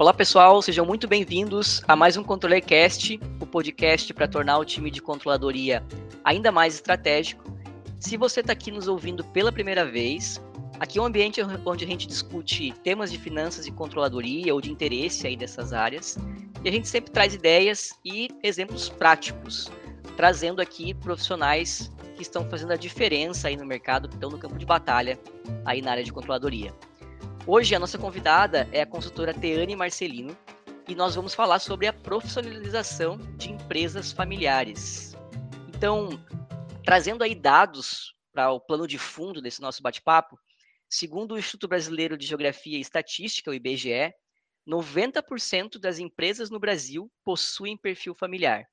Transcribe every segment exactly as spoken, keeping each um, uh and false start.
Olá pessoal, sejam muito bem-vindos a mais um ControllerCast, o podcast para tornar o time de controladoria ainda mais estratégico. Se você está aqui nos ouvindo pela primeira vez, aqui é um ambiente onde a gente discute temas de finanças e controladoria ou de interesse aí dessas áreas, e a gente sempre traz ideias e exemplos práticos, trazendo aqui profissionais que estão fazendo a diferença aí no mercado, que estão no campo de batalha aí na área de controladoria. Hoje a nossa convidada é a consultora Teane Marcelino e nós vamos falar sobre a profissionalização de empresas familiares. Então, trazendo aí dados para o plano de fundo desse nosso bate-papo, segundo o Instituto Brasileiro de Geografia e Estatística, o I B G E, noventa por cento das empresas no Brasil possuem perfil familiar,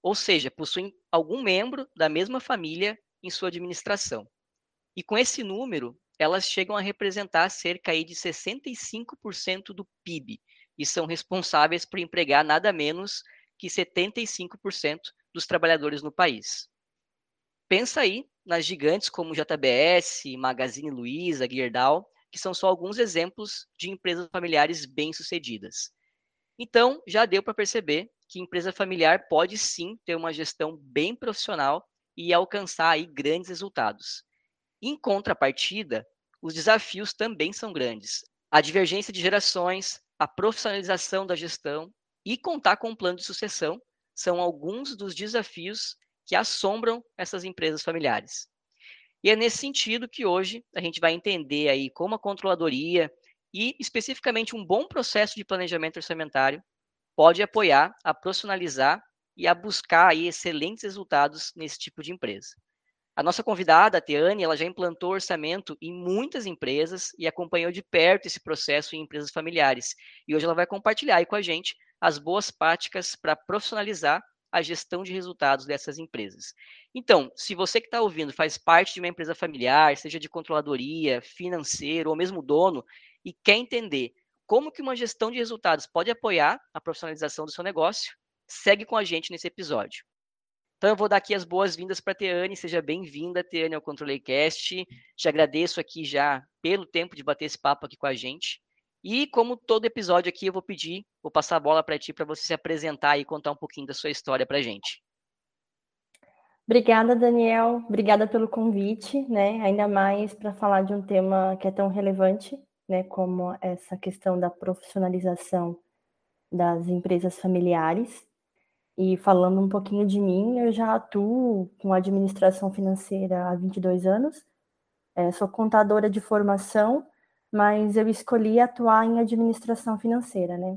ou seja, possuem algum membro da mesma família em sua administração. E com esse número, elas chegam a representar cerca aí de sessenta e cinco por cento do P I B e são responsáveis por empregar nada menos que setenta e cinco por cento dos trabalhadores no país. Pensa aí nas gigantes como J B S, Magazine Luiza, Gerdau, que são só alguns exemplos de empresas familiares bem-sucedidas. Então, já deu para perceber que empresa familiar pode sim ter uma gestão bem profissional e alcançar aí grandes resultados. Em contrapartida, os desafios também são grandes. A divergência de gerações, a profissionalização da gestão e contar com um plano de sucessão são alguns dos desafios que assombram essas empresas familiares. E é nesse sentido que hoje a gente vai entender aí como a controladoria e especificamente um bom processo de planejamento orçamentário pode apoiar a profissionalizar e a buscar aí excelentes resultados nesse tipo de empresa. A nossa convidada, a Teane, ela já implantou orçamento em muitas empresas e acompanhou de perto esse processo em empresas familiares. E hoje ela vai compartilhar aí com a gente as boas práticas para profissionalizar a gestão de resultados dessas empresas. Então, se você que está ouvindo faz parte de uma empresa familiar, seja de controladoria, financeiro ou mesmo dono, e quer entender como que uma gestão de resultados pode apoiar a profissionalização do seu negócio, segue com a gente nesse episódio. Então, eu vou dar aqui as boas-vindas para a Teane. Seja bem-vinda, Teane, ao ControllerCast. Te agradeço aqui já pelo tempo de bater esse papo aqui com a gente. E, como todo episódio aqui, eu vou pedir, vou passar a bola para ti, para você se apresentar e contar um pouquinho da sua história para a gente. Obrigada, Daniel. Obrigada pelo convite, né? Ainda mais para falar de um tema que é tão relevante, né? Como essa questão da profissionalização das empresas familiares. E falando um pouquinho de mim, eu já atuo com administração financeira há vinte e dois anos. É, sou contadora de formação, mas eu escolhi atuar em administração financeira, né?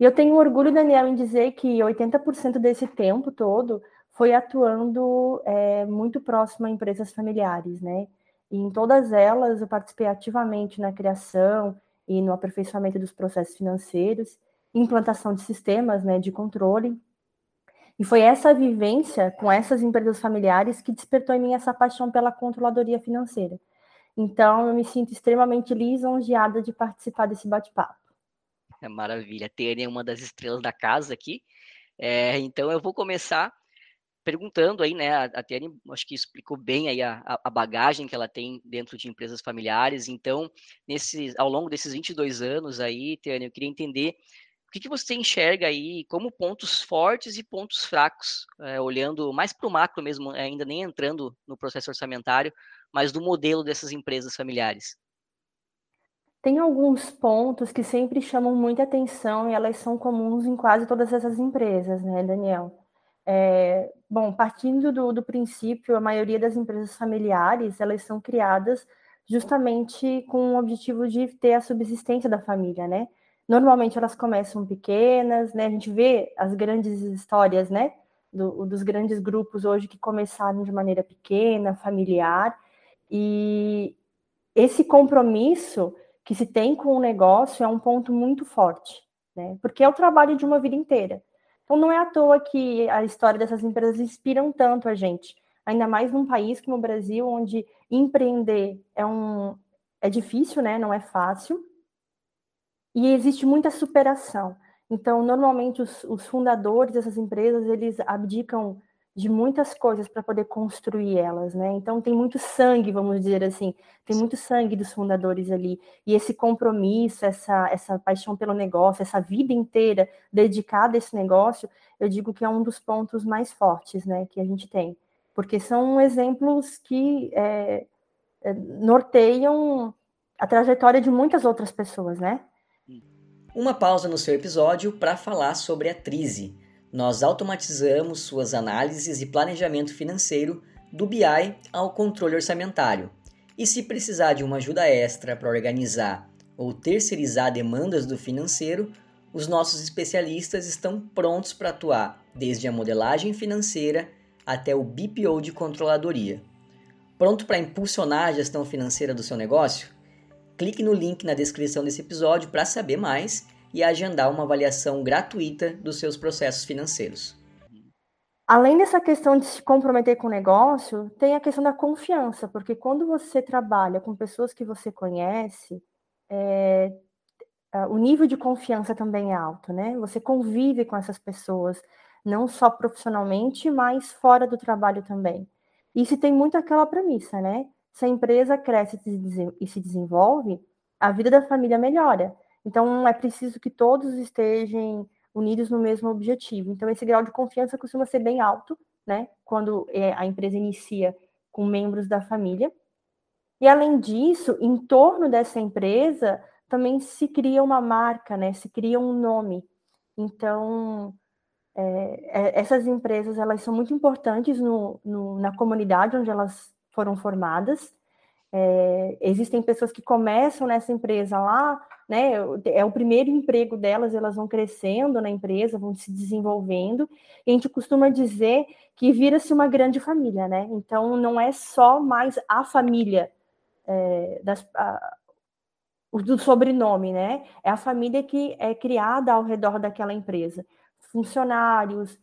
E eu tenho orgulho, Daniel, em dizer que oitenta por cento desse tempo todo foi atuando é, muito próximo a empresas familiares, né? E em todas elas eu participei ativamente na criação e no aperfeiçoamento dos processos financeiros, implantação de sistemas, né, de controle. E foi essa vivência com essas empresas familiares que despertou em mim essa paixão pela controladoria financeira. Então, eu me sinto extremamente lisonjeada de participar desse bate-papo. É maravilha. A Teane é uma das estrelas da casa aqui. É, então, eu vou começar perguntando aí, né? A Teane, acho que explicou bem aí a, a bagagem que ela tem dentro de empresas familiares. Então, nesse, ao longo desses vinte e dois anos aí, Teane, eu queria entender... O que, que você enxerga aí como pontos fortes e pontos fracos, é, olhando mais para o macro mesmo, ainda nem entrando no processo orçamentário, mas do modelo dessas empresas familiares? Tem alguns pontos que sempre chamam muita atenção e elas são comuns em quase todas essas empresas, né, Daniel? É, bom, partindo do, do princípio, a maioria das empresas familiares, elas são criadas justamente com o objetivo de ter a subsistência da família, né? Normalmente elas começam pequenas, né? A gente vê as grandes histórias, né? Do, dos grandes grupos hoje que começaram de maneira pequena, familiar. E esse compromisso que se tem com o negócio é um ponto muito forte, né? Porque é o trabalho de uma vida inteira. Então não é à toa que a história dessas empresas inspiram tanto a gente. Ainda mais num país como o Brasil, onde empreender é, um, é difícil, né? Não é fácil. E existe muita superação. Então, normalmente, os, os fundadores dessas empresas, eles abdicam de muitas coisas para poder construir elas, né? Então tem muito sangue, vamos dizer assim, tem muito sangue dos fundadores ali, e esse compromisso, essa, essa paixão pelo negócio, essa vida inteira dedicada a esse negócio, eu digo que é um dos pontos mais fortes, né, que a gente tem, porque são exemplos que é, norteiam a trajetória de muitas outras pessoas, né? Uma pausa no seu episódio para falar sobre a Trizy. Nós automatizamos suas análises e planejamento financeiro do B I ao controle orçamentário. E se precisar de uma ajuda extra para organizar ou terceirizar demandas do financeiro, os nossos especialistas estão prontos para atuar desde a modelagem financeira até o B P O de controladoria. Pronto para impulsionar a gestão financeira do seu negócio? Clique no link na descrição desse episódio para saber mais e agendar uma avaliação gratuita dos seus processos financeiros. Além dessa questão de se comprometer com o negócio, tem a questão da confiança, porque quando você trabalha com pessoas que você conhece, é, o nível de confiança também é alto, né? Você convive com essas pessoas, não só profissionalmente, mas fora do trabalho também. E se tem muito aquela premissa, né? Se a empresa cresce e se desenvolve, a vida da família melhora. Então, é preciso que todos estejam unidos no mesmo objetivo. Então, esse grau de confiança costuma ser bem alto, né? Quando a empresa inicia com membros da família. E, além disso, em torno dessa empresa, também se cria uma marca, né? Se cria um nome. Então, é, essas empresas, elas são muito importantes no, no, na comunidade onde elas foram formadas. É, existem pessoas que começam nessa empresa lá, né, é o primeiro emprego delas, elas vão crescendo na empresa, vão se desenvolvendo, e a gente costuma dizer que vira-se uma grande família, né? Então não é só mais a família é, das, a, do sobrenome, né? É a família que é criada ao redor daquela empresa, funcionários,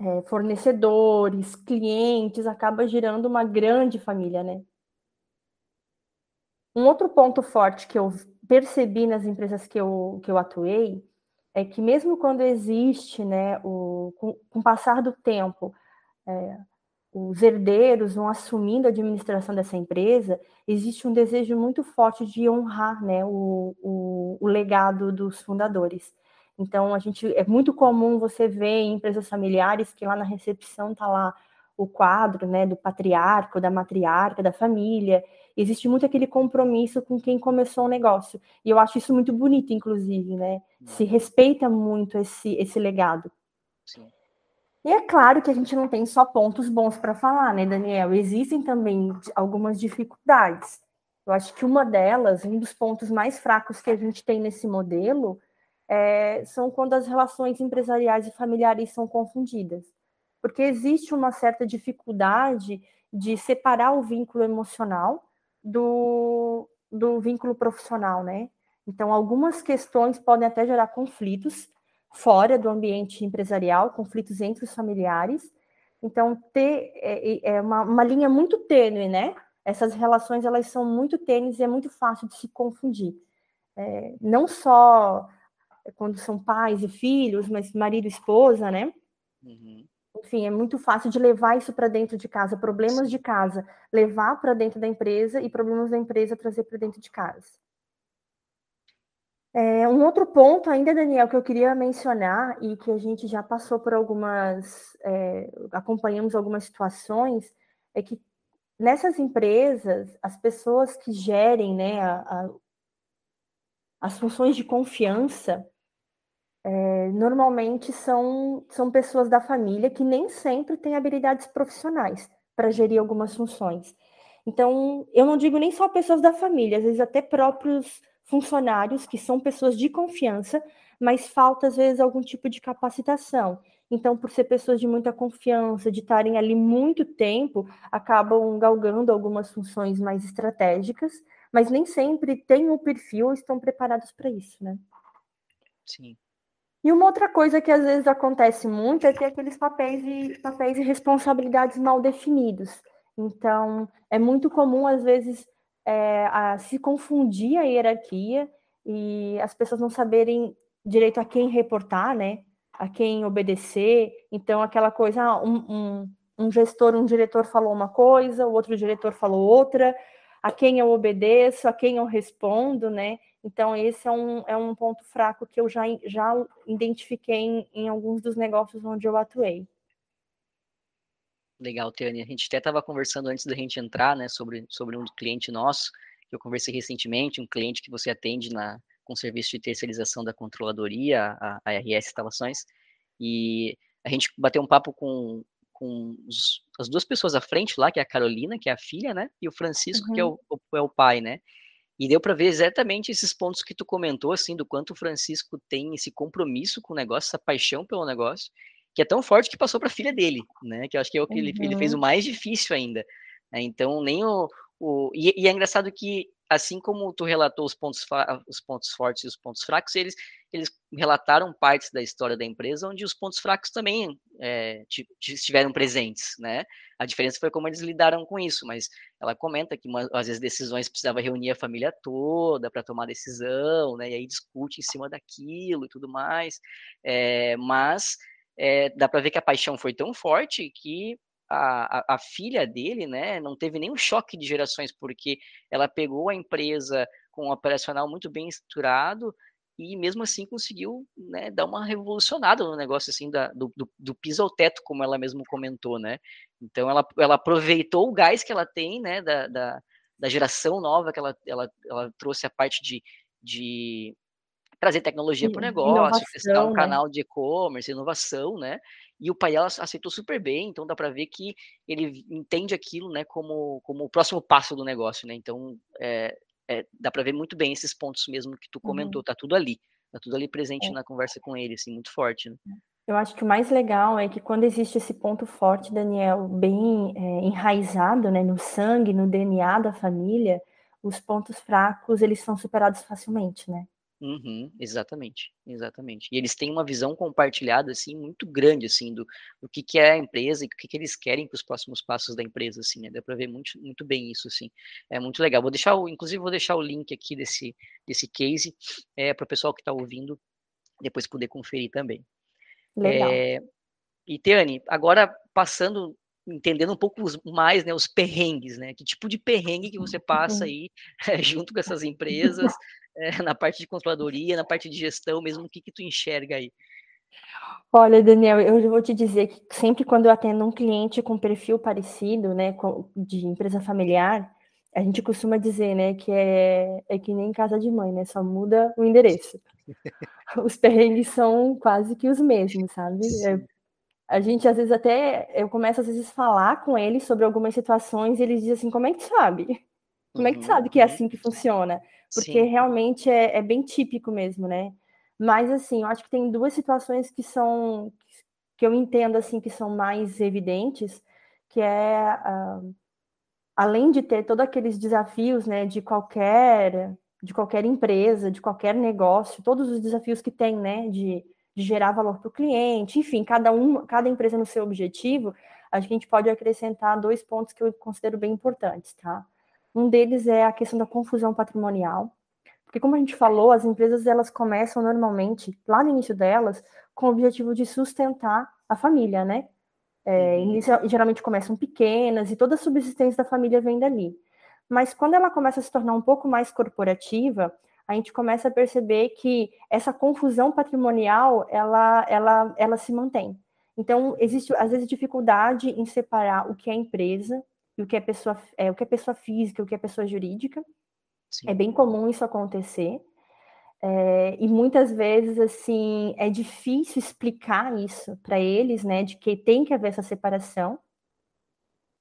é, fornecedores, clientes, acaba gerando uma grande família, né? Um outro ponto forte que eu percebi nas empresas que eu, que eu atuei é que mesmo quando existe, né, o, com, com o passar do tempo, é, os herdeiros vão assumindo a administração dessa empresa, existe um desejo muito forte de honrar, né, o, o, o legado dos fundadores. Então, a gente, é muito comum você ver em empresas familiares que lá na recepção está lá o quadro, né, do patriarca, da matriarca, da família. Existe muito aquele compromisso com quem começou o negócio. E eu acho isso muito bonito, inclusive, né? Se respeita muito esse, esse legado. Sim. E é claro que a gente não tem só pontos bons para falar, né, Daniel? Existem também algumas dificuldades. Eu acho que uma delas, um dos pontos mais fracos que a gente tem nesse modelo, é, são quando as relações empresariais e familiares são confundidas. Porque existe uma certa dificuldade de separar o vínculo emocional do, do vínculo profissional, né? Então, algumas questões podem até gerar conflitos fora do ambiente empresarial, conflitos entre os familiares. Então, ter, é, é uma, uma linha muito tênue, né? Essas relações, elas são muito tênues e é muito fácil de se confundir. É, não só quando são pais e filhos, mas marido e esposa, né? Uhum. Enfim, é muito fácil de levar isso para dentro de casa, problemas de casa, levar para dentro da empresa e problemas da empresa trazer para dentro de casa. É, um outro ponto ainda, Daniel, que eu queria mencionar e que a gente já passou por algumas, é, acompanhamos algumas situações, é que nessas empresas, as pessoas que gerem, né, a, a, as funções de confiança, É, normalmente são, são pessoas da família que nem sempre têm habilidades profissionais para gerir algumas funções. Então, eu não digo nem só pessoas da família, às vezes até próprios funcionários que são pessoas de confiança, mas falta às vezes algum tipo de capacitação. Então, por ser pessoas de muita confiança, de estarem ali muito tempo, acabam galgando algumas funções mais estratégicas, mas nem sempre têm o perfil ou estão preparados para isso, né? Sim. E uma outra coisa que às vezes acontece muito é ter aqueles papéis e, papéis e responsabilidades mal definidos. Então, é muito comum, às vezes, é, a, se confundir a hierarquia e as pessoas não saberem direito a quem reportar, né? a quem obedecer. Então, aquela coisa, ah, um, um, um gestor, um diretor falou uma coisa, o outro diretor falou outra, a quem eu obedeço, a quem eu respondo, né? Então, esse é um, é um ponto fraco que eu já, já identifiquei em, em alguns dos negócios onde eu atuei. Legal, Teane. A gente até estava conversando antes da gente entrar, né, sobre, sobre um cliente nosso, que eu conversei recentemente, um cliente que você atende na, com serviço de terceirização da controladoria, a, a I R S Instalações, e a gente bateu um papo com, com os, as duas pessoas à frente lá, que é a Carolina, que é a filha, né, e o Francisco, uhum. que é o, o, é o pai, né? E deu para ver exatamente esses pontos que tu comentou, assim, do quanto o Francisco tem esse compromisso com o negócio, essa paixão pelo negócio, que é tão forte que passou para a filha dele, né? Que eu acho que é o que uhum. ele, ele fez o mais difícil ainda. Então, nem o... o e, e é engraçado que, assim como tu relatou os pontos, os pontos fortes e os pontos fracos, eles, eles relataram partes da história da empresa onde os pontos fracos também é, estiveram presentes, né? A diferença foi como eles lidaram com isso, mas ela comenta que, uma, às vezes, decisões precisava reunir a família toda para tomar decisão, né? E aí discute em cima daquilo e tudo mais. É, mas... É, dá para ver que a paixão foi tão forte que a, a, a filha dele, né, não teve nenhum choque de gerações, porque ela pegou a empresa com um operacional muito bem estruturado e mesmo assim conseguiu, né, dar uma revolucionada no negócio, assim, da, do, do, do piso ao teto, como ela mesmo comentou, né? Então ela, ela aproveitou o gás que ela tem, né, da, da, da geração nova, que ela, ela, ela trouxe a parte de... de trazer tecnologia para o negócio, testar um né? canal de e-commerce, inovação, né? E o pai ela aceitou super bem, então dá para ver que ele entende aquilo, né, como, como o próximo passo do negócio, né? Então é, é, dá para ver muito bem esses pontos mesmo que tu comentou, uhum. tá tudo ali, tá tudo ali presente é. na conversa com ele, assim, muito forte, né? Eu acho que o mais legal é que quando existe esse ponto forte, Daniel, bem é, enraizado, né, no sangue, no D N A da família, os pontos fracos, eles são superados facilmente, né? Uhum, exatamente, exatamente. E eles têm uma visão compartilhada, assim, muito grande, assim, do, do que, que é a empresa e o que, que eles querem para os próximos passos da empresa, assim, né? Dá para ver muito, muito bem isso, assim. É muito legal. Vou deixar, o, inclusive, vou deixar o link aqui desse, desse case é, para o pessoal que está ouvindo depois poder conferir também. Legal. É, e, Teane, agora passando... entendendo um pouco mais, né, os perrengues, né, que tipo de perrengue que você passa aí é, junto com essas empresas, é, na parte de controladoria, na parte de gestão mesmo, o que que tu enxerga aí? Olha, Daniel, eu vou te dizer que sempre quando eu atendo um cliente com perfil parecido, né, de empresa familiar, a gente costuma dizer, né, que é, é que nem casa de mãe, né, só muda o endereço. Os perrengues são quase que os mesmos, sabe? É, a gente, às vezes, até... Eu começo, às vezes, a falar com eles sobre algumas situações e eles dizem assim, como é que tu sabe? Como é que tu sabe que é assim que funciona? Porque Sim. realmente é, é bem típico mesmo, né? Mas, assim, eu acho que tem duas situações que são... que eu entendo, assim, que são mais evidentes, que é... Uh, além de ter todos aqueles desafios, né, de qualquer... de qualquer empresa, de qualquer negócio, todos os desafios que tem, né, de... de gerar valor para o cliente, enfim, cada, um, cada empresa no seu objetivo, a gente pode acrescentar dois pontos que eu considero bem importantes, tá? Um deles é a questão da confusão patrimonial, porque como a gente falou, as empresas elas começam normalmente, lá no início delas, com o objetivo de sustentar a família, né? É, inicia, geralmente começam pequenas e toda a subsistência da família vem dali. Mas quando ela começa a se tornar um pouco mais corporativa, a gente começa a perceber que essa confusão patrimonial, ela, ela, ela se mantém. Então, existe, às vezes, dificuldade em separar o que é empresa e o que é pessoa, é, o que é pessoa física e o que é pessoa jurídica. Sim. É bem comum isso acontecer. É, e muitas vezes, assim, é difícil explicar isso para eles, né, de que tem que haver essa separação.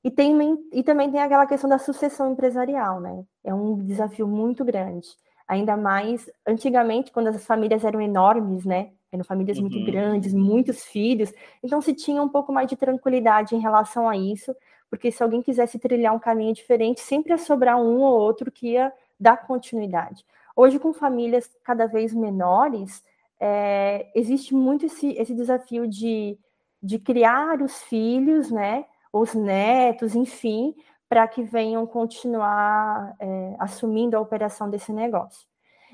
E, tem, e também tem aquela questão da sucessão empresarial, né? É um desafio muito grande. Ainda mais antigamente, quando as famílias eram enormes, né? Eram famílias uhum. muito grandes, muitos filhos. Então, se tinha um pouco mais de tranquilidade em relação a isso, porque se alguém quisesse trilhar um caminho diferente, sempre ia sobrar um ou outro que ia dar continuidade. Hoje, com famílias cada vez menores, é, existe muito esse, esse desafio de, de criar os filhos, né? Os netos, enfim... para que venham continuar é, assumindo a operação desse negócio.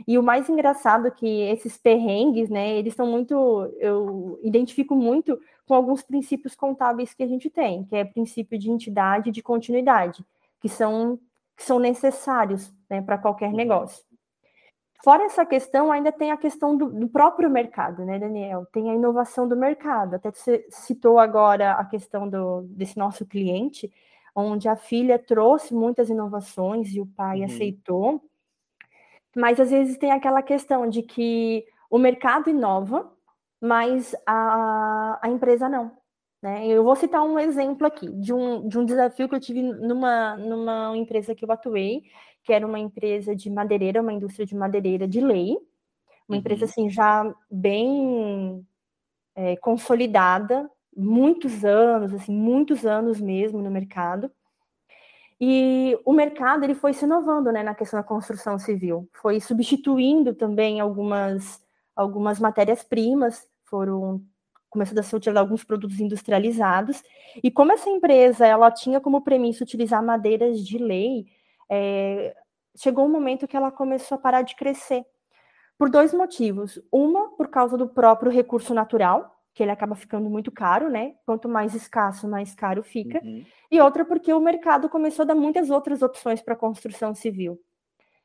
E o mais engraçado é que esses perrengues, né, eles são muito, eu identifico muito com alguns princípios contábeis que a gente tem, que é o princípio de entidade e de continuidade, que são, que são necessários, né, para qualquer negócio. Fora essa questão, ainda tem a questão do, do próprio mercado, né, Daniel? Tem a inovação do mercado. Até você citou agora a questão do, desse nosso cliente, onde a filha trouxe muitas inovações e o pai uhum. aceitou. Mas, às vezes, tem aquela questão de que o mercado inova, mas a, a empresa não, né? Eu vou citar um exemplo aqui de um, de um desafio que eu tive numa, numa empresa que eu atuei, que era uma empresa de madeireira, uma indústria de madeireira de lei, uma empresa, assim, já bem é, consolidada, muitos anos, assim, muitos anos mesmo no mercado. E o mercado, ele foi se inovando, né, na questão da construção civil, foi substituindo também algumas, algumas matérias-primas, foram começando a se utilizar alguns produtos industrializados, e como essa empresa, ela tinha como premissa utilizar madeiras de lei, é, chegou um momento que ela começou a parar de crescer, por dois motivos, uma, por causa do próprio recurso natural, que ele acaba ficando muito caro, né? Quanto mais escasso, mais caro fica. Uhum. E outra porque o mercado começou a dar muitas outras opções para a construção civil.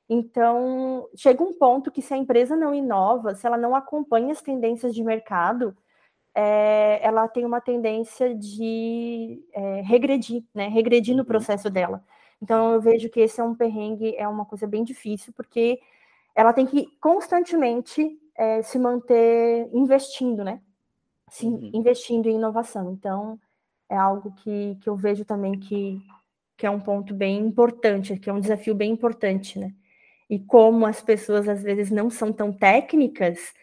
Então, chega um ponto que se a empresa não inova, se ela não acompanha as tendências de mercado, é, ela tem uma tendência de é, regredir, né? Regredir no processo dela. Então, eu vejo que esse é um perrengue, é uma coisa bem difícil, porque ela tem que constantemente é, se manter investindo, né? Sim, investindo em inovação. Então, é algo que, que eu vejo também que, que é um ponto bem importante, que é um desafio bem importante, né? E como as pessoas, às vezes, não são tão técnicas,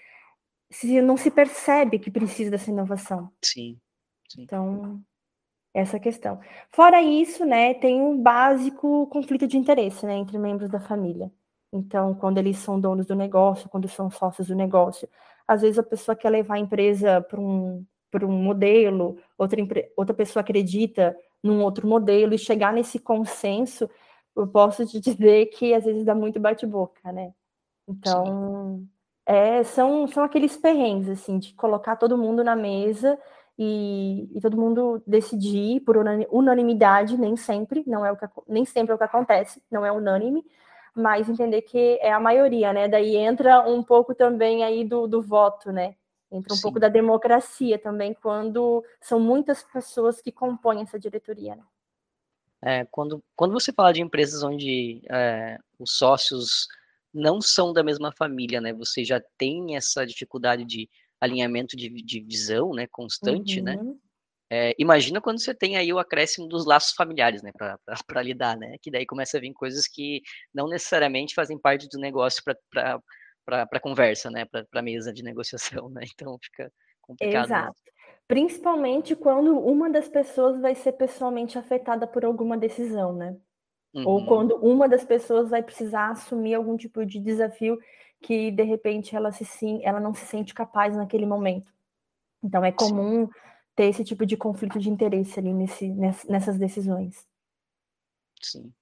se não se percebe que precisa dessa inovação. Sim, sim. Então, essa questão. Fora isso, né, tem um básico conflito de interesse, né, entre membros da família. Então, quando eles são donos do negócio, quando são sócios do negócio, às vezes a pessoa quer levar a empresa para um, para um modelo, outra, outra pessoa acredita num outro modelo, e chegar nesse consenso, eu posso te dizer que às vezes dá muito bate-boca, né? Então, é, são, são aqueles perrengues, assim, de colocar todo mundo na mesa e, e todo mundo decidir por unanimidade, nem sempre, não é o que, nem sempre é o que acontece, não é unânime, mas entender que é a maioria, né? Daí entra um pouco também aí do, do voto, né? Entra um Sim. pouco da democracia também, quando são muitas pessoas que compõem essa diretoria, né? É, quando, quando você fala de empresas onde é, os sócios não são da mesma família, né? Você já tem essa dificuldade de alinhamento de, de visão, né? Constante, uhum. né? É, imagina quando você tem aí o acréscimo dos laços familiares, né, para lidar, né, que daí começa a vir coisas que não necessariamente fazem parte do negócio para para conversa, né, para mesa de negociação, né, então fica complicado. Exato, mesmo. Principalmente quando uma das pessoas vai ser pessoalmente afetada por alguma decisão, né, uhum. ou quando uma das pessoas vai precisar assumir algum tipo de desafio que, de repente, ela, se, ela não se sente capaz naquele momento. Então, é comum... Sim. ter esse tipo de conflito de interesse ali nesse, nessas decisões. Sim.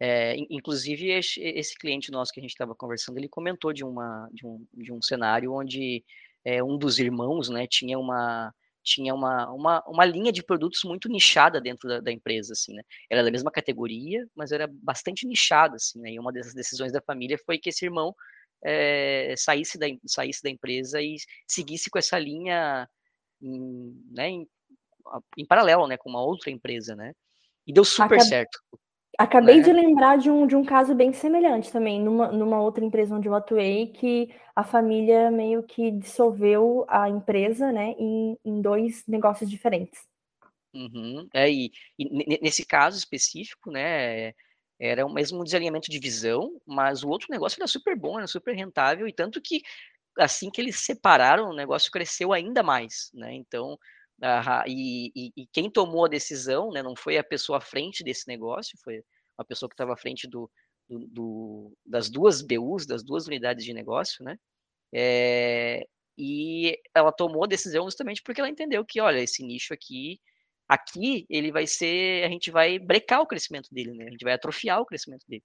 É, inclusive, esse cliente nosso que a gente estava conversando, ele comentou de, uma, de, um, de um cenário onde é, um dos irmãos, né, tinha, uma, tinha uma, uma, uma linha de produtos muito nichada dentro da, da empresa. Assim, né? Era da mesma categoria, mas era bastante nichada. Assim, né? E uma dessas decisões da família foi que esse irmão é, saísse, da, saísse da empresa e seguisse com essa linha... Em, né, em, em paralelo, né, com uma outra empresa, né? E deu super Acab... certo. Acabei né? de lembrar de um, de um caso bem semelhante também, numa, numa outra empresa onde eu atuei, que a família meio que dissolveu a empresa, né, em, em dois negócios diferentes. Uhum. É, e, e nesse caso específico, né, era o mesmo desalinhamento de visão, mas o outro negócio era super bom, era super rentável, e tanto que assim que eles separaram, o negócio cresceu ainda mais, né, então, a, e, e, e quem tomou a decisão, né, não foi a pessoa à frente desse negócio, foi uma pessoa que estava à frente do, do, do, das duas B Us, das duas unidades de negócio, né, é, e ela tomou a decisão justamente porque ela entendeu que, olha, esse nicho aqui, aqui ele vai ser, a gente vai brecar o crescimento dele, né, a gente vai atrofiar o crescimento dele.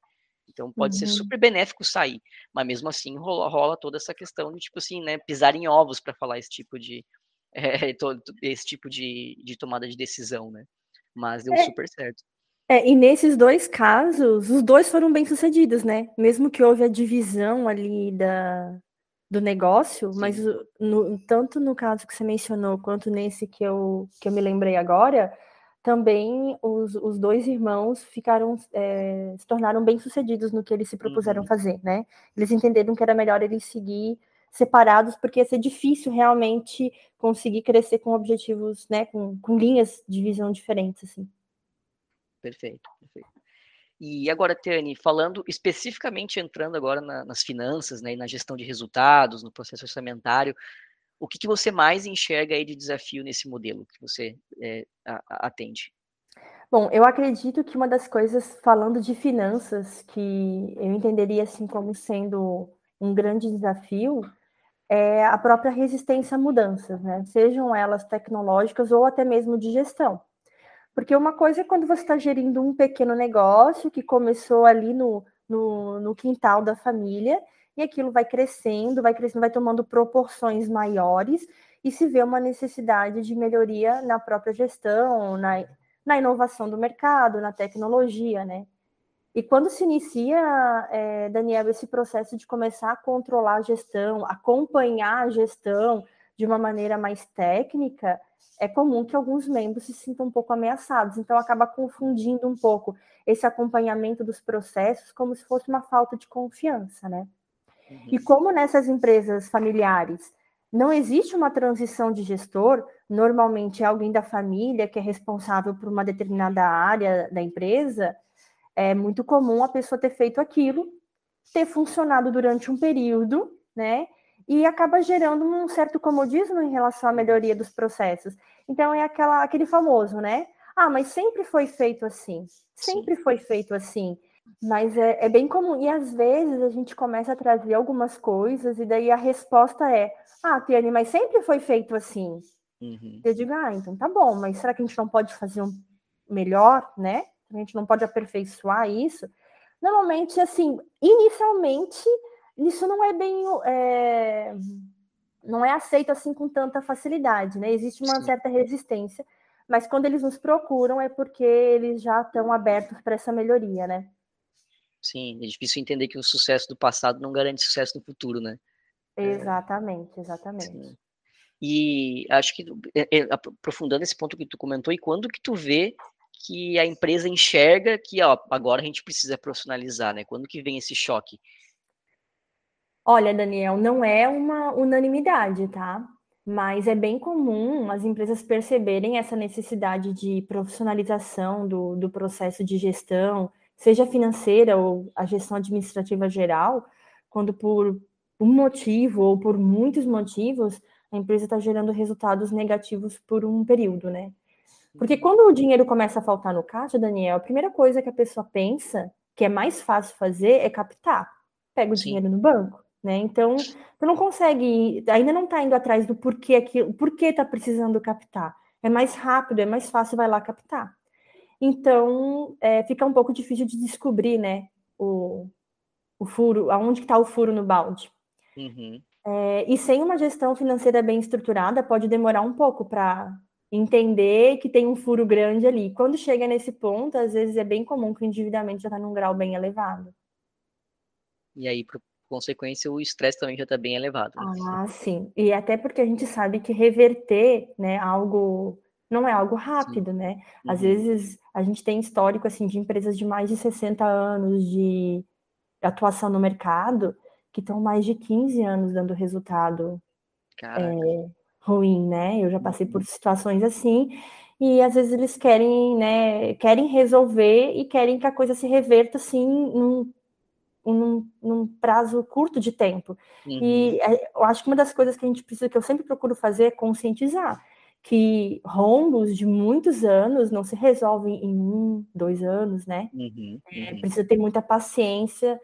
Então, pode uhum. ser super benéfico sair, mas mesmo assim rola, rola toda essa questão de, tipo assim, né, pisar em ovos para falar esse tipo de é, todo, esse tipo de, de tomada de decisão, né? Mas deu é. super certo. É, e nesses dois casos, os dois foram bem-sucedidos, né? Mesmo que houve a divisão ali da, do negócio, Sim. mas no, tanto no caso que você mencionou, quanto nesse que eu, que eu me lembrei agora, também os, os dois irmãos ficaram, é, se tornaram bem-sucedidos no que eles se propuseram uhum. fazer, né? Eles entenderam que era melhor eles seguir separados, porque ia ser difícil realmente conseguir crescer com objetivos, né? Com, com linhas de visão diferentes, assim. Perfeito, perfeito. E agora, Teane, falando especificamente, entrando agora na, nas finanças, né, e na gestão de resultados, no processo orçamentário, o que, que você mais enxerga aí de desafio nesse modelo que você é, a, atende? Bom, eu acredito que uma das coisas, falando de finanças, que eu entenderia assim como sendo um grande desafio, é a própria resistência a mudanças, né? Sejam elas tecnológicas ou até mesmo de gestão. Porque uma coisa é quando você está gerindo um pequeno negócio que começou ali no, no, no quintal da família e aquilo vai crescendo, vai crescendo, vai tomando proporções maiores e se vê uma necessidade de melhoria na própria gestão, na, na inovação do mercado, na tecnologia, né? E quando se inicia, é, Daniel, esse processo de começar a controlar a gestão, acompanhar a gestão de uma maneira mais técnica, é comum que alguns membros se sintam um pouco ameaçados, então acaba confundindo um pouco esse acompanhamento dos processos como se fosse uma falta de confiança, né? Uhum. E como nessas empresas familiares não existe uma transição de gestor, normalmente é alguém da família que é responsável por uma determinada área da empresa, é muito comum a pessoa ter feito aquilo, ter funcionado durante um período, né? E acaba gerando um certo comodismo em relação à melhoria dos processos. Então, é aquela, aquele famoso, né? Ah, mas sempre foi feito assim. Sempre Sim. foi feito assim. Mas é, é bem comum. E, às vezes, a gente começa a trazer algumas coisas e daí a resposta é ah, Teane, mas sempre foi feito assim. Uhum. Eu digo, ah, então tá bom, mas será que a gente não pode fazer um melhor, né? A gente não pode aperfeiçoar isso? Normalmente, assim, inicialmente... Isso não é bem, é, não é aceito assim com tanta facilidade, né? Existe uma Sim. certa resistência, mas quando eles nos procuram é porque eles já estão abertos para essa melhoria, né? Sim, é difícil entender que o sucesso do passado não garante sucesso no futuro, né? Exatamente, exatamente. Sim. E acho que, aprofundando esse ponto que tu comentou, e quando que tu vê que a empresa enxerga que, ó, agora a gente precisa profissionalizar, né? Quando que vem esse choque? Olha, Daniel, não é uma unanimidade, tá? Mas é bem comum as empresas perceberem essa necessidade de profissionalização do, do processo de gestão, seja financeira ou a gestão administrativa geral, quando por um motivo ou por muitos motivos, a empresa está gerando resultados negativos por um período, né? Porque quando o dinheiro começa a faltar no caixa, Daniel, a primeira coisa que a pessoa pensa que é mais fácil fazer é captar. Pega o Sim. dinheiro no banco. Né? Então, tu não consegue, ainda não está indo atrás do porquê aquilo, porquê está precisando captar. É mais rápido, é mais fácil, vai lá captar. Então, é, fica um pouco difícil de descobrir, né, o, o furo, aonde está o furo no balde. Uhum. É, e sem uma gestão financeira bem estruturada, pode demorar um pouco para entender que tem um furo grande ali. Quando chega nesse ponto, às vezes é bem comum que o endividamento já está num grau bem elevado. E aí, pro... consequência, o estresse também já está bem elevado. Né? Ah, sim. E até porque a gente sabe que reverter, né, algo não é algo rápido, sim. né? Às uhum. vezes a gente tem histórico assim de empresas de mais de sessenta anos de atuação no mercado que estão mais de quinze anos dando resultado é, ruim, né? Eu já passei por situações assim e às vezes eles querem, né, querem resolver e querem que a coisa se reverta assim num Num, num prazo curto de tempo. Uhum. E eu acho que uma das coisas que a gente precisa, que eu sempre procuro fazer, é conscientizar que rombos de muitos anos não se resolvem em um, dois anos, né? Uhum. É, precisa ter muita paciência,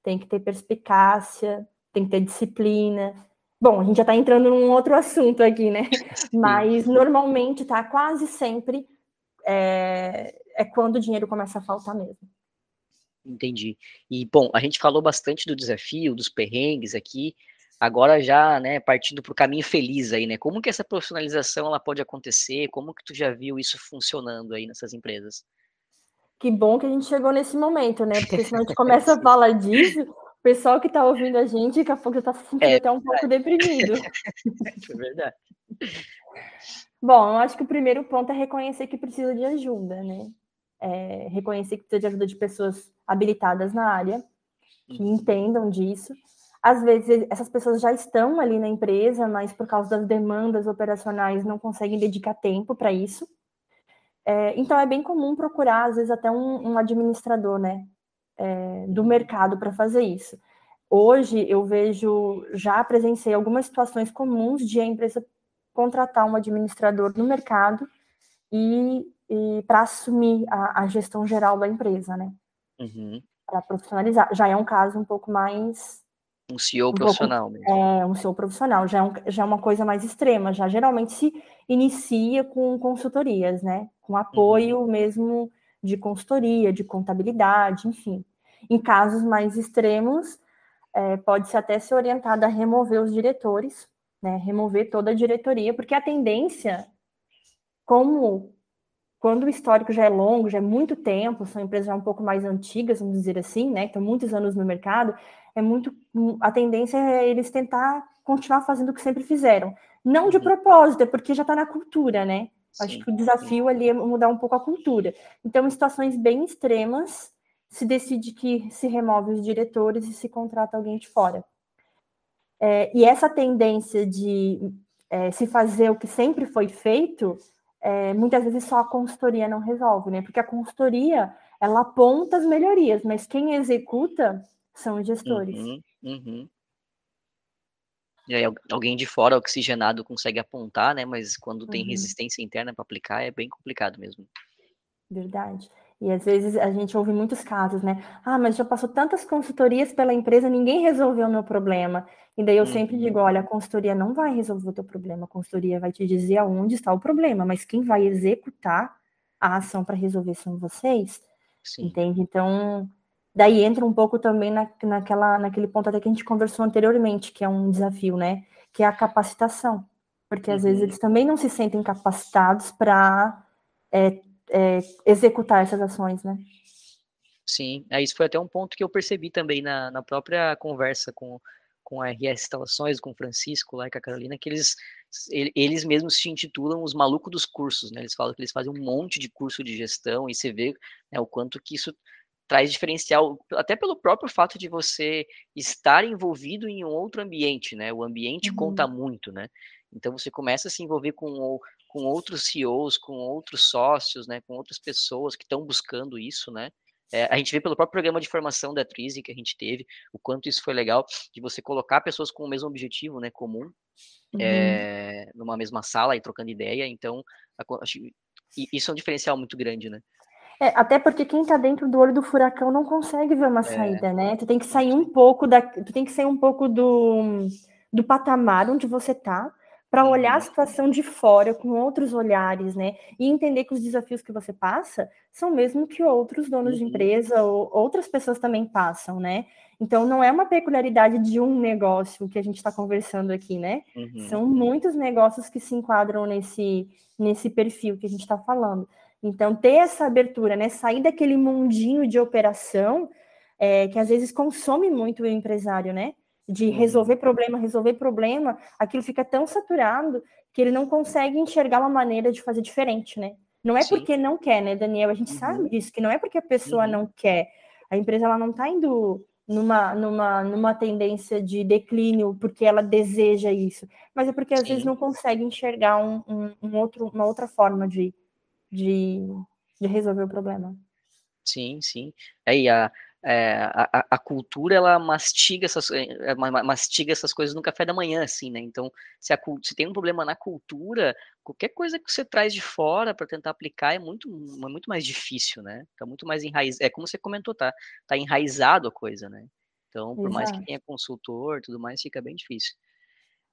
tem que ter perspicácia, tem que ter disciplina. Bom, a gente já está entrando num outro assunto aqui, né? Mas normalmente, tá? Quase sempre é, é quando o dinheiro começa a faltar mesmo. Entendi. E, bom, a gente falou bastante do desafio, dos perrengues aqui, agora já, né, partindo para o caminho feliz aí, né, como que essa profissionalização ela pode acontecer, como que tu já viu isso funcionando aí nessas empresas? Que bom que a gente chegou nesse momento, né, porque senão a gente começa a falar disso, o pessoal que está ouvindo a gente, daqui a pouco já está se sentindo é, até um pouco deprimido. É verdade. Bom, eu acho que o primeiro ponto é reconhecer que precisa de ajuda, né, é, reconhecer que precisa de ajuda de pessoas habilitadas na área, que entendam disso. Às vezes, essas pessoas já estão ali na empresa, mas por causa das demandas operacionais não conseguem dedicar tempo para isso. É, então, é bem comum procurar, às vezes, até um, um administrador, né, é, do mercado para fazer isso. Hoje, eu vejo, já presenciei algumas situações comuns de a empresa contratar um administrador no mercado e, e para assumir a, a gestão geral da empresa, né? Uhum. Para profissionalizar. Já é um caso um pouco mais... Um C E O um profissional. Pouco, é, um C E O profissional. Já é, um, já é uma coisa mais extrema. Já geralmente se inicia com consultorias, né? Com apoio uhum. mesmo de consultoria, de contabilidade, enfim. Em casos mais extremos, é, pode-se até ser orientado a remover os diretores, né? Remover toda a diretoria, porque a tendência, como... Quando o histórico já é longo, já é muito tempo, são empresas já um pouco mais antigas, vamos dizer assim, né? Estão muitos anos no mercado, é muito, a tendência é eles tentar continuar fazendo o que sempre fizeram. Não de propósito, é porque já está na cultura, né? Sim, acho que o desafio sim. ali é mudar um pouco a cultura. Então, em situações bem extremas, se decide que se remove os diretores e se contrata alguém de fora. É, e essa tendência de é, se fazer o que sempre foi feito... É, muitas vezes só a consultoria não resolve, né? Porque a consultoria, ela aponta as melhorias, mas quem executa são os gestores. Uhum, uhum. E aí, alguém de fora, oxigenado, consegue apontar, né? Mas quando tem uhum. resistência interna para aplicar, é bem complicado mesmo. Verdade. E às vezes a gente ouve muitos casos, né? Ah, mas já passou tantas consultorias pela empresa, ninguém resolveu o meu problema. E daí eu uhum. sempre digo, olha, a consultoria não vai resolver o teu problema, a consultoria vai te dizer aonde está o problema, mas quem vai executar a ação para resolver são vocês, Sim. entende? Então, daí entra um pouco também na, naquela, naquele ponto até que a gente conversou anteriormente, que é um desafio, né? Que é a capacitação. Porque uhum. às vezes eles também não se sentem capacitados para... É, É, executar essas ações, né? Sim, isso foi até um ponto que eu percebi também na, na própria conversa com, com a I R S Instalações, com o Francisco lá e com a Carolina, que eles, eles mesmos se intitulam os malucos dos cursos, né? Eles falam que eles fazem um monte de curso de gestão e você vê, né, o quanto que isso traz diferencial, até pelo próprio fato de você estar envolvido em um outro ambiente, né? O ambiente uhum. conta muito, né? Então você começa a se envolver com o com outros C E Os, com outros sócios, né, com outras pessoas que estão buscando isso, né, é, a gente vê pelo próprio programa de formação da Trizy que a gente teve, o quanto isso foi legal, de você colocar pessoas com o mesmo objetivo, né, comum, uhum. é, numa mesma sala e trocando ideia, então, a, acho, isso é um diferencial muito grande, né. É, até porque quem está dentro do olho do furacão não consegue ver uma é. saída, né, tu tem que sair um pouco, da, tu tem que sair um pouco do, do patamar onde você está, para olhar a situação de fora, com outros olhares, né? E entender que os desafios que você passa são mesmo que outros donos uhum. de empresa ou outras pessoas também passam, né? Então, não é uma peculiaridade de um negócio que a gente está conversando aqui, né? Uhum. São muitos negócios que se enquadram nesse, nesse perfil que a gente está falando. Então, ter essa abertura, né? Sair daquele mundinho de operação é, que, às vezes, consome muito o empresário, né? De resolver problema, resolver problema, aquilo fica tão saturado que ele não consegue enxergar uma maneira de fazer diferente, né? Não é Sim. porque não quer, né, Daniel? A gente uhum. sabe disso, que não é porque a pessoa uhum. não quer. A empresa ela não está indo numa, numa, numa tendência de declínio porque ela deseja isso, mas é porque às Sim. vezes não consegue enxergar um, um, um outro, uma outra forma de, de, de resolver o problema. Sim, sim. Aí a, a, a cultura, ela mastiga essas, mastiga essas coisas no café da manhã, assim, né? Então, se, a, se tem um problema na cultura, qualquer coisa que você traz de fora para tentar aplicar é muito, é muito mais difícil, né? Tá muito mais enraizado. É como você comentou, tá, tá enraizado a coisa, né? Então, por Exato. Mais que tenha consultor, tudo mais, fica bem difícil.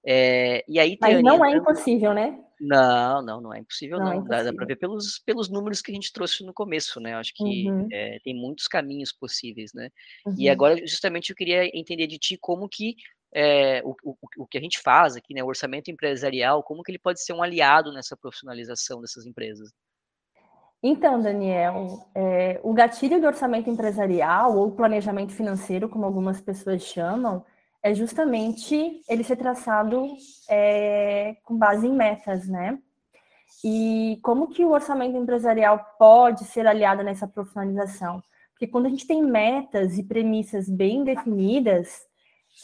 É, e aí, Mas não é impossível, né? Não, não, não é impossível, não. não. É impossível. Dá, dá para ver pelos, pelos números que a gente trouxe no começo, né? Acho que uhum. é, tem muitos caminhos possíveis, né? Uhum. E agora, justamente, eu queria entender de ti como que é, o, o, o que a gente faz aqui, né? O orçamento empresarial, como que ele pode ser um aliado nessa profissionalização dessas empresas? Então, Daniel, é, o gatilho do orçamento empresarial, ou planejamento financeiro, como algumas pessoas chamam, é justamente ele ser traçado é, com base em metas, né? E como que o orçamento empresarial pode ser aliado nessa profissionalização? Porque quando a gente tem metas e premissas bem definidas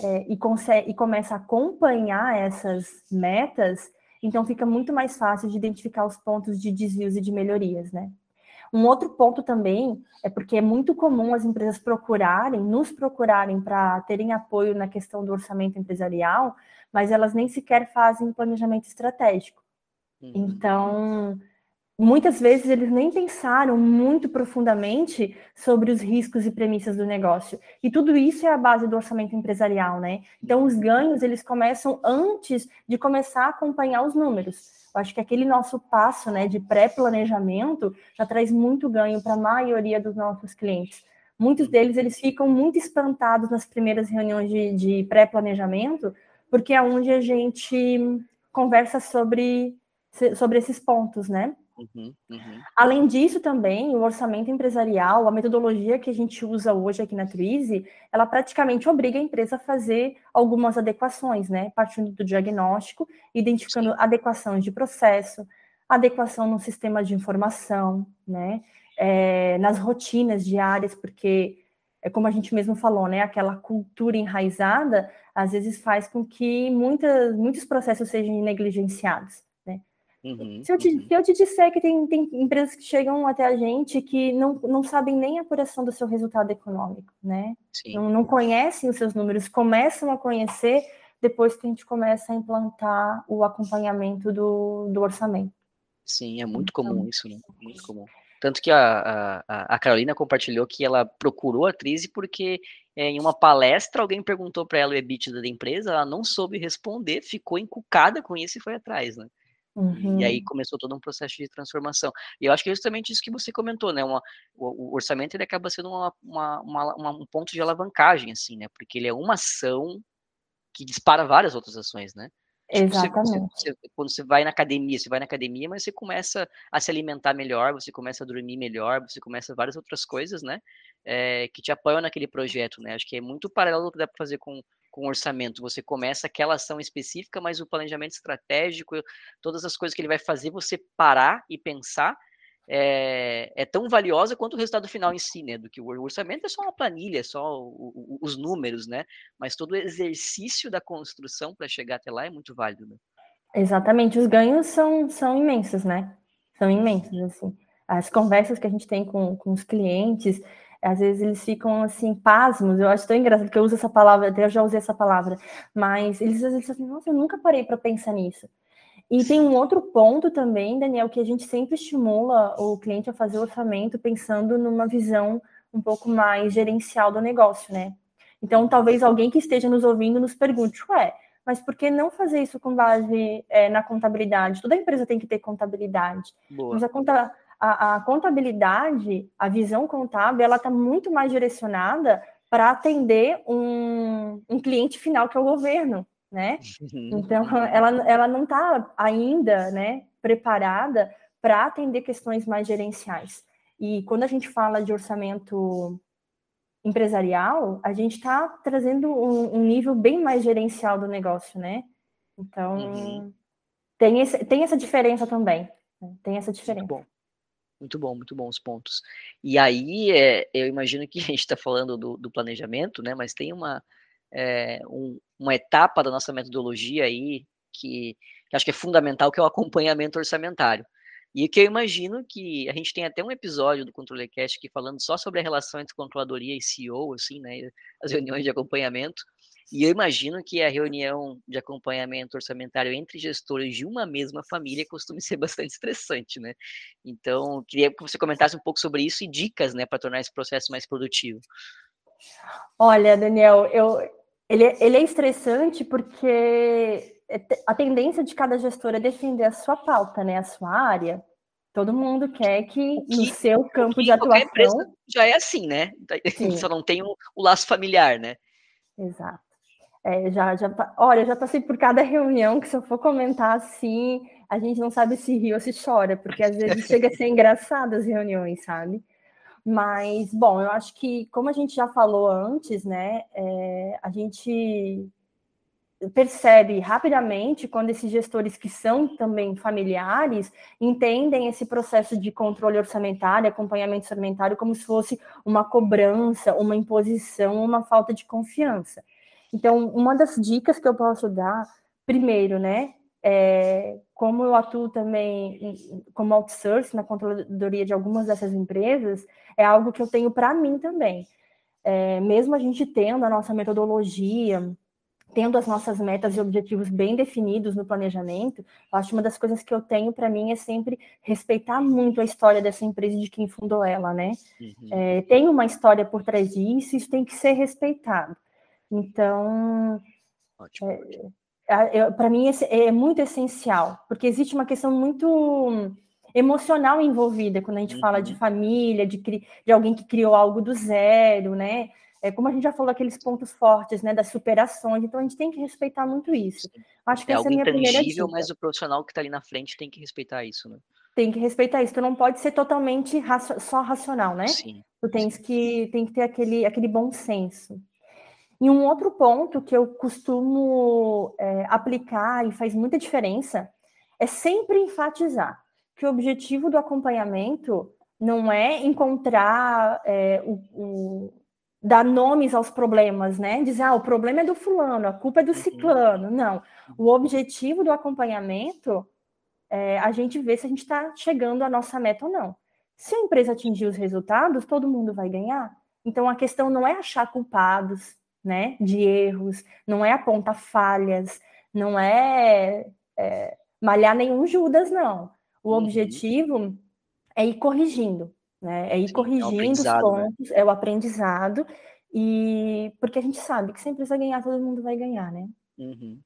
é, e, consegue, e começa a acompanhar essas metas, então fica muito mais fácil de identificar os pontos de desvios e de melhorias, né? Um outro ponto também é porque é muito comum as empresas procurarem, nos procurarem para terem apoio na questão do orçamento empresarial, mas elas nem sequer fazem planejamento estratégico. Uhum. Então, muitas vezes eles nem pensaram muito profundamente sobre os riscos e premissas do negócio. E tudo isso é a base do orçamento empresarial, né? Então, os ganhos, eles começam antes de começar a acompanhar os números. Eu acho que aquele nosso passo, né, de pré-planejamento já traz muito ganho para a maioria dos nossos clientes. Muitos deles, eles ficam muito espantados nas primeiras reuniões de, de pré-planejamento, porque é onde a gente conversa sobre, sobre esses pontos, né? Uhum, uhum. Além disso também, o orçamento empresarial, a metodologia que a gente usa hoje aqui na Trizy, ela praticamente obriga a empresa a fazer algumas adequações, né? Partindo do diagnóstico, identificando Sim. adequações de processo, adequação no sistema de informação, né? É, nas rotinas diárias, porque é como a gente mesmo falou, né? Aquela cultura enraizada, às vezes faz com que muitas, muitos processos sejam negligenciados. Uhum, se, eu te, uhum. se eu te disser que tem, tem empresas que chegam até a gente que não, não sabem nem a apuração do seu resultado econômico, né? Não, não conhecem os seus números, começam a conhecer depois que a gente começa a implantar o acompanhamento do, do orçamento. Sim, é muito comum isso, né? Muito comum. Tanto que a, a, a Carolina compartilhou que ela procurou a Trizy porque é, em uma palestra alguém perguntou para ela o EBITDA da empresa, ela não soube responder, ficou encucada com isso e foi atrás, né? Uhum. E aí começou todo um processo de transformação. E eu acho que é justamente isso que você comentou, né? Uma, o, o orçamento, ele acaba sendo uma, uma, uma, uma, um ponto de alavancagem, assim, né? Porque ele é uma ação que dispara várias outras ações, né? Exatamente. Tipo, você, você, você, quando você vai na academia, você vai na academia, mas você começa a se alimentar melhor, você começa a dormir melhor, você começa várias outras coisas, né? É, que te apoiam naquele projeto, né? Acho que é muito paralelo ao que dá para fazer com... com o orçamento, você começa aquela ação específica, mas o planejamento estratégico, todas as coisas que ele vai fazer você parar e pensar é, é tão valiosa quanto o resultado final em si, né, do que o orçamento é só uma planilha, é só o, o, os números, né, mas todo o exercício da construção para chegar até lá é muito válido, né? Exatamente, os ganhos são, são imensos, né, são imensos, assim, as conversas que a gente tem com, com os clientes, às vezes eles ficam, assim, pasmos. Eu acho tão engraçado, porque eu uso essa palavra, até eu já usei essa palavra, mas eles às vezes falam assim, nossa, eu nunca parei para pensar nisso. E tem um outro ponto também, Daniel, que a gente sempre estimula o cliente a fazer o orçamento pensando numa visão um pouco mais gerencial do negócio, né? Então, talvez alguém que esteja nos ouvindo nos pergunte, ué, mas por que não fazer isso com base é, na contabilidade? Toda empresa tem que ter contabilidade. Boa. Mas a conta... A, a contabilidade, a visão contábil, ela está muito mais direcionada para atender um, um cliente final, que é o governo, né? Então, ela, ela não está ainda, né, preparada para atender questões mais gerenciais. E quando a gente fala de orçamento empresarial, a gente está trazendo um, um nível bem mais gerencial do negócio, né? Então, uhum. tem, esse, tem essa diferença também. Né? Tem essa diferença. Muito bom. Muito bom, muito bom os pontos. E aí, é, eu imagino que a gente está falando do, do planejamento, né? Mas tem uma, é, um, uma etapa da nossa metodologia aí que, que acho que é fundamental, que é o acompanhamento orçamentário. E que eu imagino que a gente tem até um episódio do ControllerCast aqui falando só sobre a relação entre controladoria e C E O, assim, né? As reuniões de acompanhamento. E eu imagino que a reunião de acompanhamento orçamentário entre gestores de uma mesma família costuma ser bastante estressante, né? Então, queria que você comentasse um pouco sobre isso e dicas, né, para tornar esse processo mais produtivo. Olha, Daniel, eu, ele, ele é estressante porque a tendência de cada gestor é defender a sua pauta, né, a sua área. Todo mundo quer que no seu campo de atuação... Qualquer empresa já é assim, né? Sim. Só não tem o, o laço familiar, né? Exato. É, já, já, olha, eu já passei por cada reunião que se eu for comentar assim, a gente não sabe se ri ou se chora, porque às vezes chega a ser engraçado as reuniões, sabe? Mas, bom, eu acho que, como a gente já falou antes, né, é, a gente percebe rapidamente quando esses gestores que são também familiares entendem esse processo de controle orçamentário, acompanhamento orçamentário, como se fosse uma cobrança, uma imposição, uma falta de confiança. Então, uma das dicas que eu posso dar, primeiro, né, é, como eu atuo também como outsourcing na controladoria de algumas dessas empresas, é algo que eu tenho para mim também. É, mesmo a gente tendo a nossa metodologia, tendo as nossas metas e objetivos bem definidos no planejamento, eu acho que uma das coisas que eu tenho para mim é sempre respeitar muito a história dessa empresa e de quem fundou ela, né? Uhum. É, tem uma história por trás disso, isso tem que ser respeitado. Então, é, para mim é, é muito essencial, porque existe uma questão muito emocional envolvida quando a gente uhum. fala de família, de, de alguém que criou algo do zero, né? É, como a gente já falou, aqueles pontos fortes, né, das superações, então a gente tem que respeitar muito isso. Acho que é essa é a minha primeira dica. Mas o profissional que está ali na frente tem que respeitar isso, né? Tem que respeitar isso, tu não pode ser totalmente raci- só racional, né? Sim. Tu tens sim. que, tem que ter aquele, aquele bom senso. E um outro ponto que eu costumo é, aplicar e faz muita diferença é sempre enfatizar que o objetivo do acompanhamento não é encontrar é, o... o dar nomes aos problemas, né? Dizer, ah, o problema é do fulano, a culpa é do ciclano. Não. O objetivo do acompanhamento é a gente ver se a gente está chegando à nossa meta ou não. Se a empresa atingir os resultados, todo mundo vai ganhar. Então, a questão não é achar culpados, né, de erros, não é apontar falhas, não é, é malhar nenhum Judas, não. O uhum. objetivo é ir corrigindo. Né? É ir Sim, corrigindo é os pontos, né? É o aprendizado, e porque a gente sabe que se a empresa ganhar, todo mundo vai ganhar, né? Uhum.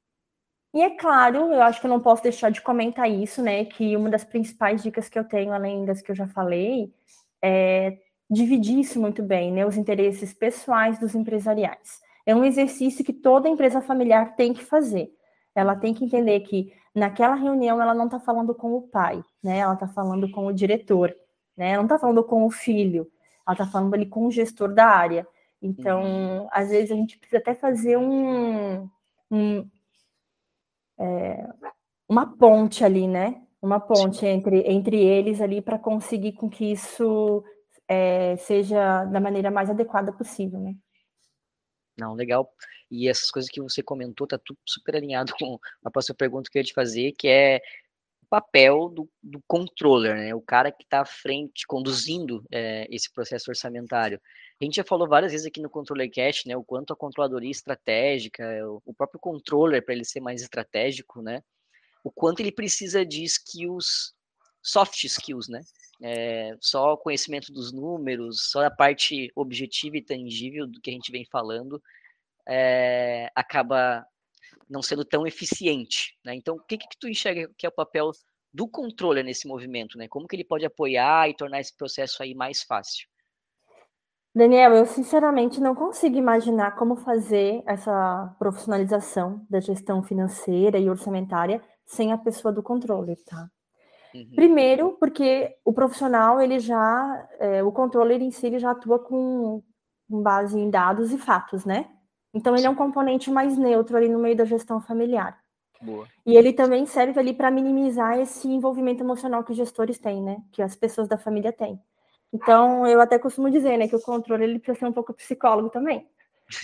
E é claro, eu acho que eu não posso deixar de comentar isso, né? Que uma das principais dicas que eu tenho, além das que eu já falei, é dividir isso muito bem, né? Os interesses pessoais dos empresariais. É um exercício que toda empresa familiar tem que fazer. Ela tem que entender que naquela reunião ela não está falando com o pai, né? Ela está falando com o diretor. Né? Ela não está falando com o filho, ela está falando ali com o gestor da área. Então, uhum. às vezes a gente precisa até fazer um, um é, uma ponte ali, né? Uma ponte Sim. entre, entre eles ali para conseguir com que isso é, seja da maneira mais adequada possível, né? Não, legal. E essas coisas que você comentou, tá tudo super alinhado com a próxima pergunta que eu ia te fazer, que é papel do, do controller, né? O cara que está à frente, conduzindo é, esse processo orçamentário. A gente já falou várias vezes aqui no ControllerCast, né? O quanto a controladoria estratégica, o, o próprio controller, para ele ser mais estratégico, né? O quanto ele precisa de skills, soft skills, né? É, só conhecimento dos números, só a parte objetiva e tangível do que a gente vem falando, é, acaba não sendo tão eficiente, né? Então, o que que tu enxerga que é o papel do controller nesse movimento, né? Como que ele pode apoiar e tornar esse processo aí mais fácil? Daniel, eu sinceramente não consigo imaginar como fazer essa profissionalização da gestão financeira e orçamentária sem a pessoa do controller, tá? Uhum. Primeiro, porque o profissional, ele já, é, o controller em si, ele já atua com, com base em dados e fatos, né? Então, ele é um componente mais neutro ali no meio da gestão familiar. Boa. E ele também serve ali para minimizar esse envolvimento emocional que os gestores têm, né? Que as pessoas da família têm. Então, eu até costumo dizer, né? Que o controle, ele precisa ser um pouco psicólogo também.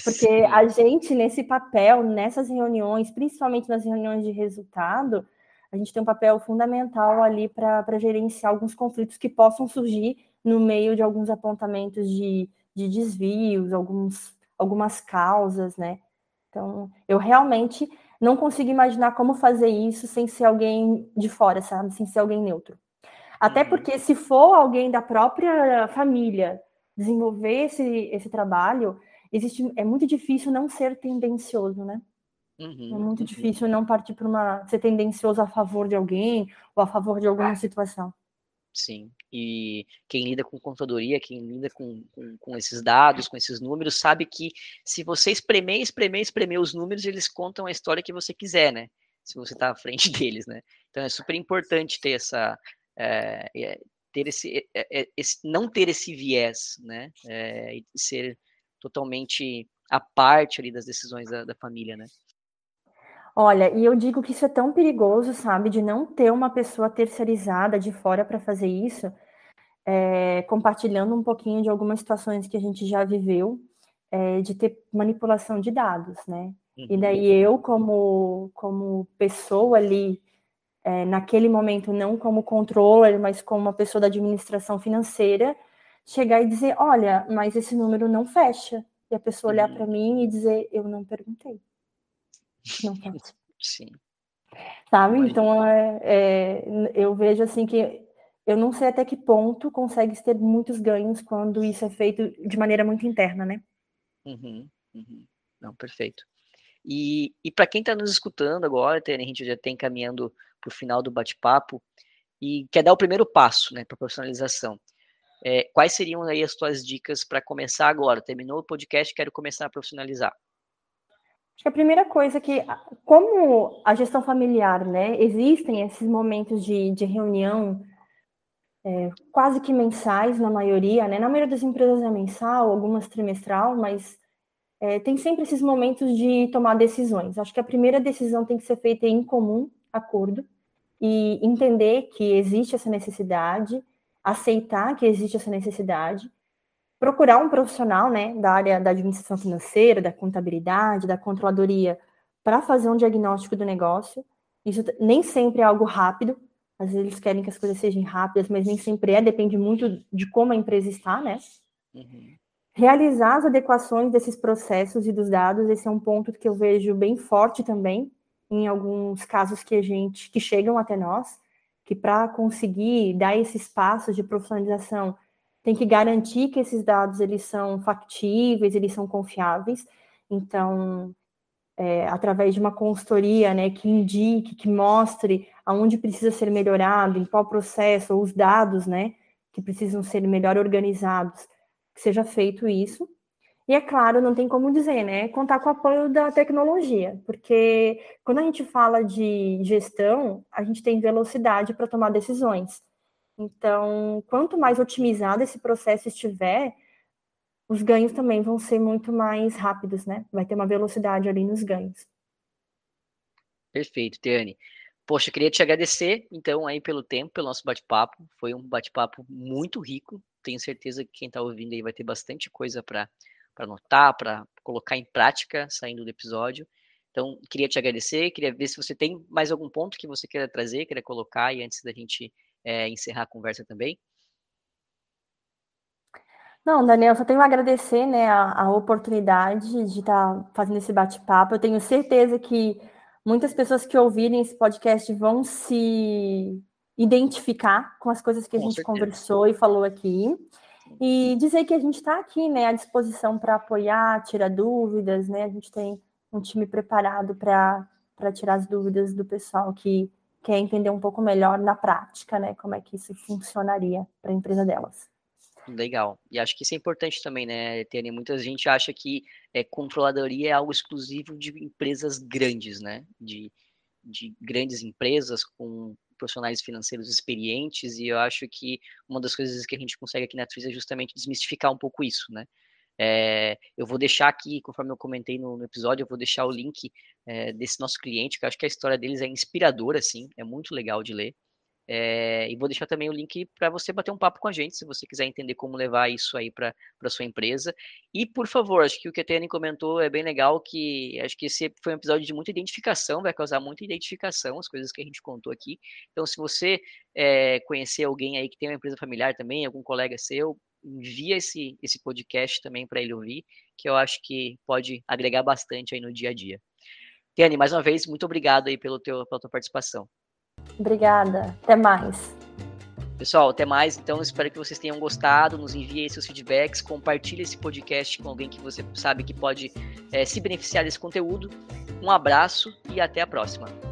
Porque Sim. a gente, nesse papel, nessas reuniões, principalmente nas reuniões de resultado, a gente tem um papel fundamental ali para gerenciar alguns conflitos que possam surgir no meio de alguns apontamentos de, de desvios, alguns... algumas causas, né? Então, eu realmente não consigo imaginar como fazer isso sem ser alguém de fora, sabe? Sem ser alguém neutro. Até porque se for alguém da própria família desenvolver esse, esse trabalho, existe, é muito difícil não ser tendencioso, né? Uhum, é muito uhum. difícil não partir para uma... ser tendencioso a favor de alguém ou a favor de alguma ah. situação. Sim, e quem lida com contadoria, quem lida com, com, com esses dados, com esses números, sabe que se você espremer, espremer, espremer os números, eles contam a história que você quiser, né? Se você está à frente deles, né? Então é super importante ter essa... É, é, ter esse, é, é, esse, não ter esse viés, né? É, e ser totalmente à parte ali das decisões da, da família, né? Olha, e eu digo que isso é tão perigoso, sabe? De não ter uma pessoa terceirizada de fora para fazer isso, é, compartilhando um pouquinho de algumas situações que a gente já viveu, é, de ter manipulação de dados, né? Uhum. E daí eu, como, como pessoa ali, é, naquele momento, não como controller, mas como uma pessoa da administração financeira, chegar e dizer, olha, mas esse número não fecha. E a pessoa olhar uhum. para mim e dizer, eu não perguntei. Não pode. Sim. Sabe? Mas... Então, é, é, eu vejo assim que eu não sei até que ponto consegue ter muitos ganhos quando isso é feito de maneira muito interna, né? Uhum, uhum. Não, perfeito. E, e para quem está nos escutando agora, Teane, a gente já está encaminhando para o final do bate-papo e quer dar o primeiro passo, né, para a profissionalização. É, quais seriam aí as tuas dicas para começar agora? Terminou o podcast, quero começar a profissionalizar. Acho que a primeira coisa é que, como a gestão familiar, né, existem esses momentos de, de reunião é, quase que mensais, na maioria, né, na maioria das empresas é mensal, algumas trimestral, mas é, tem sempre esses momentos de tomar decisões. Acho que a primeira decisão tem que ser feita em comum, acordo, e entender que existe essa necessidade, aceitar que existe essa necessidade, procurar um profissional, né, da área da administração financeira, da contabilidade, da controladoria, para fazer um diagnóstico do negócio. Isso nem sempre é algo rápido, às vezes eles querem que as coisas sejam rápidas, mas nem sempre é, depende muito de como a empresa está, né? Uhum. Realizar as adequações desses processos e dos dados, esse é um ponto que eu vejo bem forte também, em alguns casos que a gente, que chegam até nós, que para conseguir dar esses passos de profissionalização, tem que garantir que esses dados, eles são factíveis, eles são confiáveis. Então, é, através de uma consultoria, né, que indique, que mostre aonde precisa ser melhorado, em qual processo, ou os dados, né, que precisam ser melhor organizados, que seja feito isso. E, é claro, não tem como dizer, né, contar com o apoio da tecnologia, porque quando a gente fala de gestão, a gente tem velocidade para tomar decisões. Então, quanto mais otimizado esse processo estiver, os ganhos também vão ser muito mais rápidos, né? Vai ter uma velocidade ali nos ganhos. Perfeito, Teane. Poxa, eu queria te agradecer, então, aí pelo tempo, pelo nosso bate-papo. Foi um bate-papo muito rico. Tenho certeza que quem está ouvindo aí vai ter bastante coisa para anotar, para colocar em prática, saindo do episódio. Então, queria te agradecer, queria ver se você tem mais algum ponto que você queira trazer, queira colocar, e antes da gente... É, encerrar a conversa também? Não, Daniel, só tenho a agradecer, né, a, a oportunidade de estar fazendo esse bate-papo. Eu tenho certeza que muitas pessoas que ouvirem esse podcast vão se identificar com as coisas que a com gente certeza. conversou e falou aqui. E dizer que a gente está aqui, né, à disposição para apoiar, tirar dúvidas, né? A gente tem um time preparado para para tirar as dúvidas do pessoal que quer entender um pouco melhor na prática, né, como é que isso funcionaria para a empresa delas. Legal. E acho que isso é importante também, né, Teane? Muita gente acha que é, controladoria é algo exclusivo de empresas grandes, né, de, de grandes empresas com profissionais financeiros experientes, e eu acho que uma das coisas que a gente consegue aqui na Trizy é justamente desmistificar um pouco isso, né. É, eu vou deixar aqui, conforme eu comentei no, no episódio, eu vou deixar o link é, desse nosso cliente, que eu acho que a história deles é inspiradora, assim, é muito legal de ler. É, e vou deixar também o link para você bater um papo com a gente, se você quiser entender como levar isso aí para a sua empresa. E, por favor, acho que o que a Teane comentou é bem legal, que acho que esse foi um episódio de muita identificação, vai causar muita identificação, as coisas que a gente contou aqui. Então, se você é, conhecer alguém aí que tem uma empresa familiar também, algum colega seu, envia esse, esse podcast também para ele ouvir, que eu acho que pode agregar bastante aí no dia a dia. Teane, mais uma vez, muito obrigado aí pelo teu, pela tua participação. Obrigada, até mais. Pessoal, até mais. Então, espero que vocês tenham gostado. Nos enviem seus feedbacks. Compartilhe esse podcast com alguém que você sabe que pode é, se beneficiar desse conteúdo. Um abraço e até a próxima.